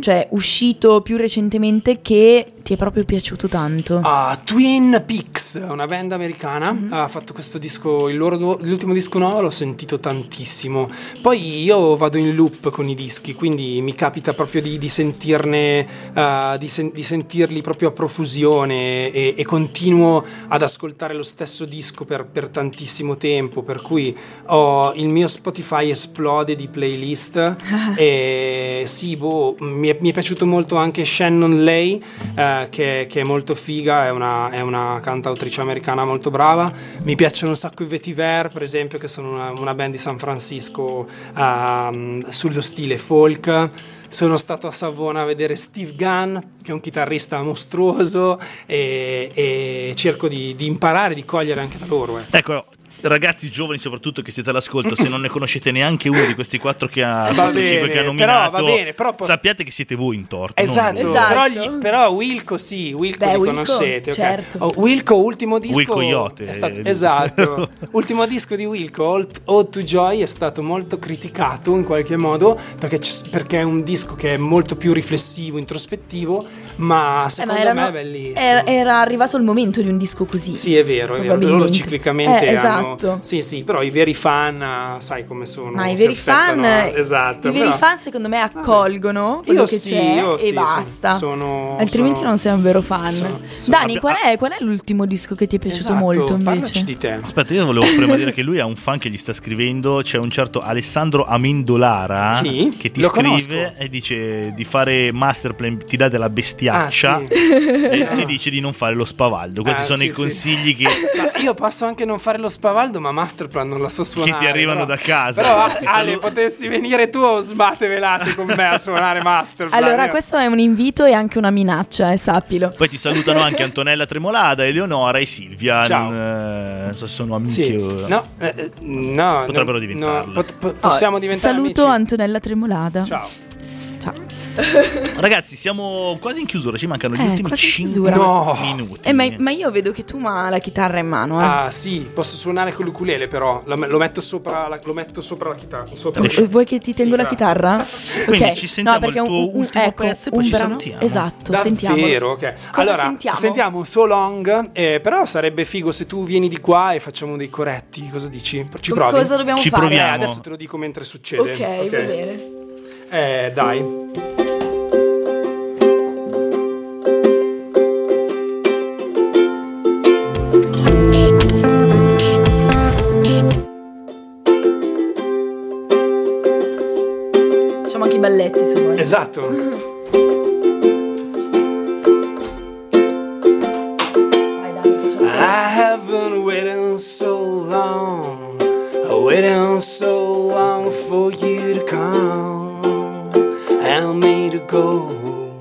cioè uscito più recentemente, che ti è proprio piaciuto tanto? Twin Peaks, una band americana, ha fatto questo disco, l'ultimo disco nuovo l'ho sentito tantissimo. Poi io vado in loop con i dischi, quindi mi capita proprio di sentirne, di sentirli proprio a profusione, e continuo ad ascoltare lo stesso disco per tantissimo tempo, per cui il mio Spotify esplode di playlist. E sì, mi è piaciuto molto anche Shannon Lay, che è molto figa, è una cantautrice americana molto brava. Mi piacciono un sacco i Vetiver, per esempio, che sono una band di San Francisco, sullo stile folk. Sono stato a Savona a vedere Steve Gunn, che è un chitarrista mostruoso, e cerco di imparare, di cogliere anche da loro. Ecco, ragazzi giovani soprattutto che siete all'ascolto, se non ne conoscete neanche uno di questi quattro che ha, bene, che ha nominato, però, sappiate che siete voi in torto. Esatto. Però Wilco sì, Wilco conoscete, certo. Okay. Wilco, ultimo disco, Wilco Iote è stato, esatto, ultimo disco di Wilco, Ode to Joy, è stato molto criticato in qualche modo perché è un disco che è molto più riflessivo, introspettivo, ma secondo me è bellissimo. Era arrivato il momento di un disco così. Sì, è vero, loro ciclicamente, esatto, hanno, sì, però i veri fan, sai come sono, ma i veri fan, esatto, i veri fan secondo me accolgono quello che c'è e basta, altrimenti non sei un vero fan. Dani, qual è l'ultimo disco che ti è piaciuto, esatto, molto invece? Parlaci di te. Aspetta, io volevo prima dire che lui ha un fan che gli sta scrivendo, c'è un certo Alessandro Amendolara, sì, che ti scrive, conosco, e dice di fare Masterplan, ti dà della bestiaccia, sì, e ti dice di non fare lo spavaldo. Questi sono i consigli che io posso anche non fare lo spavaldo, ma Masterplan non la so suonare, che ti arrivano però da casa. Però Ale, potessi venire tu o sbattevelate con me a suonare Masterplan. Allora questo è un invito e anche una minaccia, sappilo. Poi ti salutano anche Antonella Tremolada, Eleonora e Silvia. Ciao. Non so se sono amiche, sì, o no, potrebbero diventarlo. Possiamo diventare saluto amici. Antonella Tremolada. Ciao. Ragazzi, siamo quasi in chiusura, ci mancano gli ultimi 5 minuti. Ma io vedo che tu hai la chitarra in mano. Ah sì, posso suonare con l'ukulele, però lo metto sopra la chitarra. Vuoi che ti tengo la chitarra? Quindi okay, ci sentiamo, perché il tuo ultimo pezzo e poi ci sentiamo. Esatto, sentiamo. Okay. Allora, sentiamo So Long, però sarebbe figo se tu vieni di qua e facciamo dei coretti. Cosa dici? Ci provi? Cosa dobbiamo fare? Ci proviamo. Adesso te lo dico mentre succede. Ok, va bene. Dai. Balletti, se vuoi. Esatto. I have been waiting so long for you to come and me to go.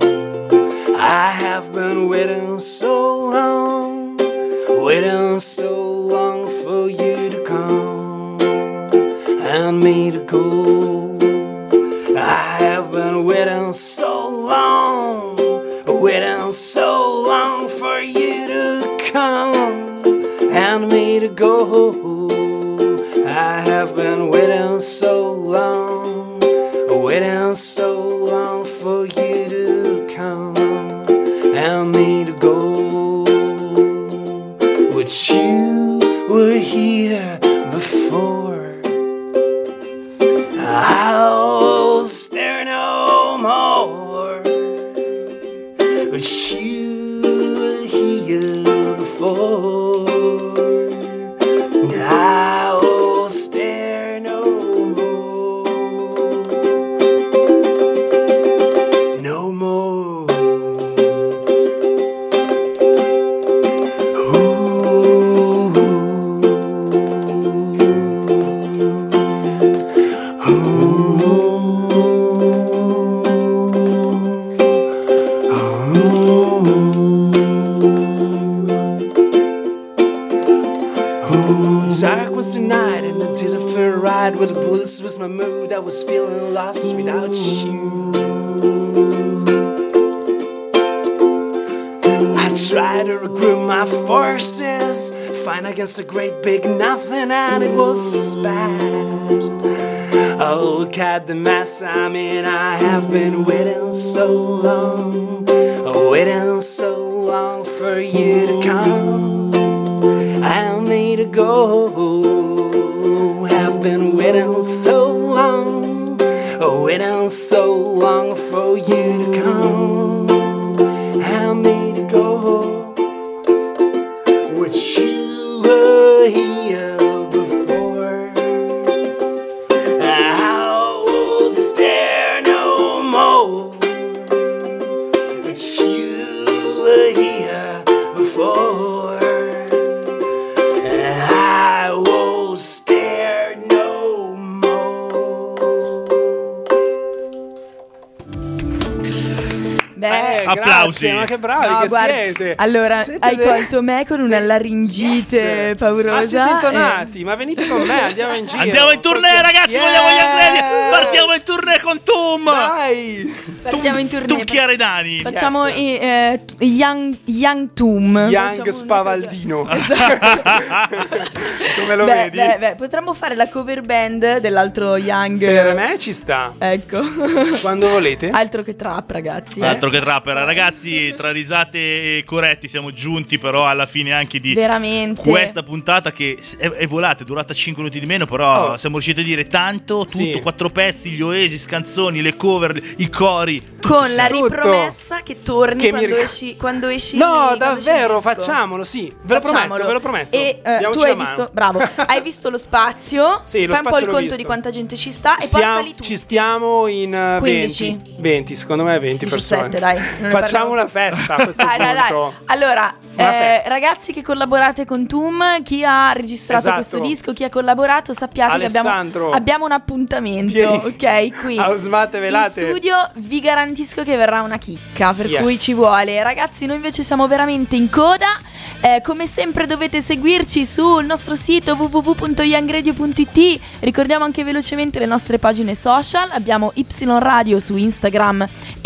I have been waiting so long for you to come and me to go. So long for you to come and me to go. I have been waiting so long for you to come and me to go. But you were here before, I was there no more. But you were here before, I was there no more. was the night and I did a fair ride where the blues was my mood. I was feeling lost without you. I tried to regroup my forces, fight against the great big nothing, and it was bad. Oh, look at the mess I'm in. I have been waiting so long, waiting so long for you to come and me to go. I've been waiting so long for you to come and me to go. Wish you were here before. I was there no more. Wish you were here before. I was there no more. Beh, applausi. Grazie, ma che bravi, no, che guarda, siete. Allora, siete hai colto me con una laringite paurosa. Ma siete intonati, ma venite con me, andiamo in giro. Andiamo in tournée, ragazzi, vogliamo gli Andrei. Partiamo in tournée con Tom. Dai. Partiamo in tournée. Tum Chiaredani. Facciamo Young Tum. Young Spavaldino. Come lo vedi? Potremmo fare la cover band dell'altro Young. Per me ci sta. Ecco. Quando volete. Altro che trap, ragazzi. Altro che trappera. Ragazzi, tra risate e coretti siamo giunti però alla fine anche di veramente questa puntata che è volata, è durata 5 minuti di meno, però siamo riusciti a dire tanto, tutto, sì. 4 pezzi, gli Oasis, canzoni, le cover, i cori. Con la ripromessa tutto. Che torni che quando esci. No, davvero, facciamolo, sì. Ve lo prometto. E tu hai visto, bravo, hai visto lo spazio? Sì, lo fai spazio. Fai un po' il conto di quanta gente ci sta e portali tutti. Ci stiamo in 20, secondo me 20 17, persone. Dai, facciamo una festa a questo punto. Allora, ragazzi che collaborate con Tum, chi ha registrato questo disco, chi ha collaborato, sappiate Alessandro, che abbiamo un appuntamento, ok? Qui Ausmate Velate in studio. Vi garantisco che verrà una chicca, per cui ci vuole. Ragazzi, noi invece siamo veramente in coda. Come sempre dovete seguirci sul nostro sito www.youngradio.it. Ricordiamo anche velocemente le nostre pagine social. Abbiamo Y Radio su Instagram e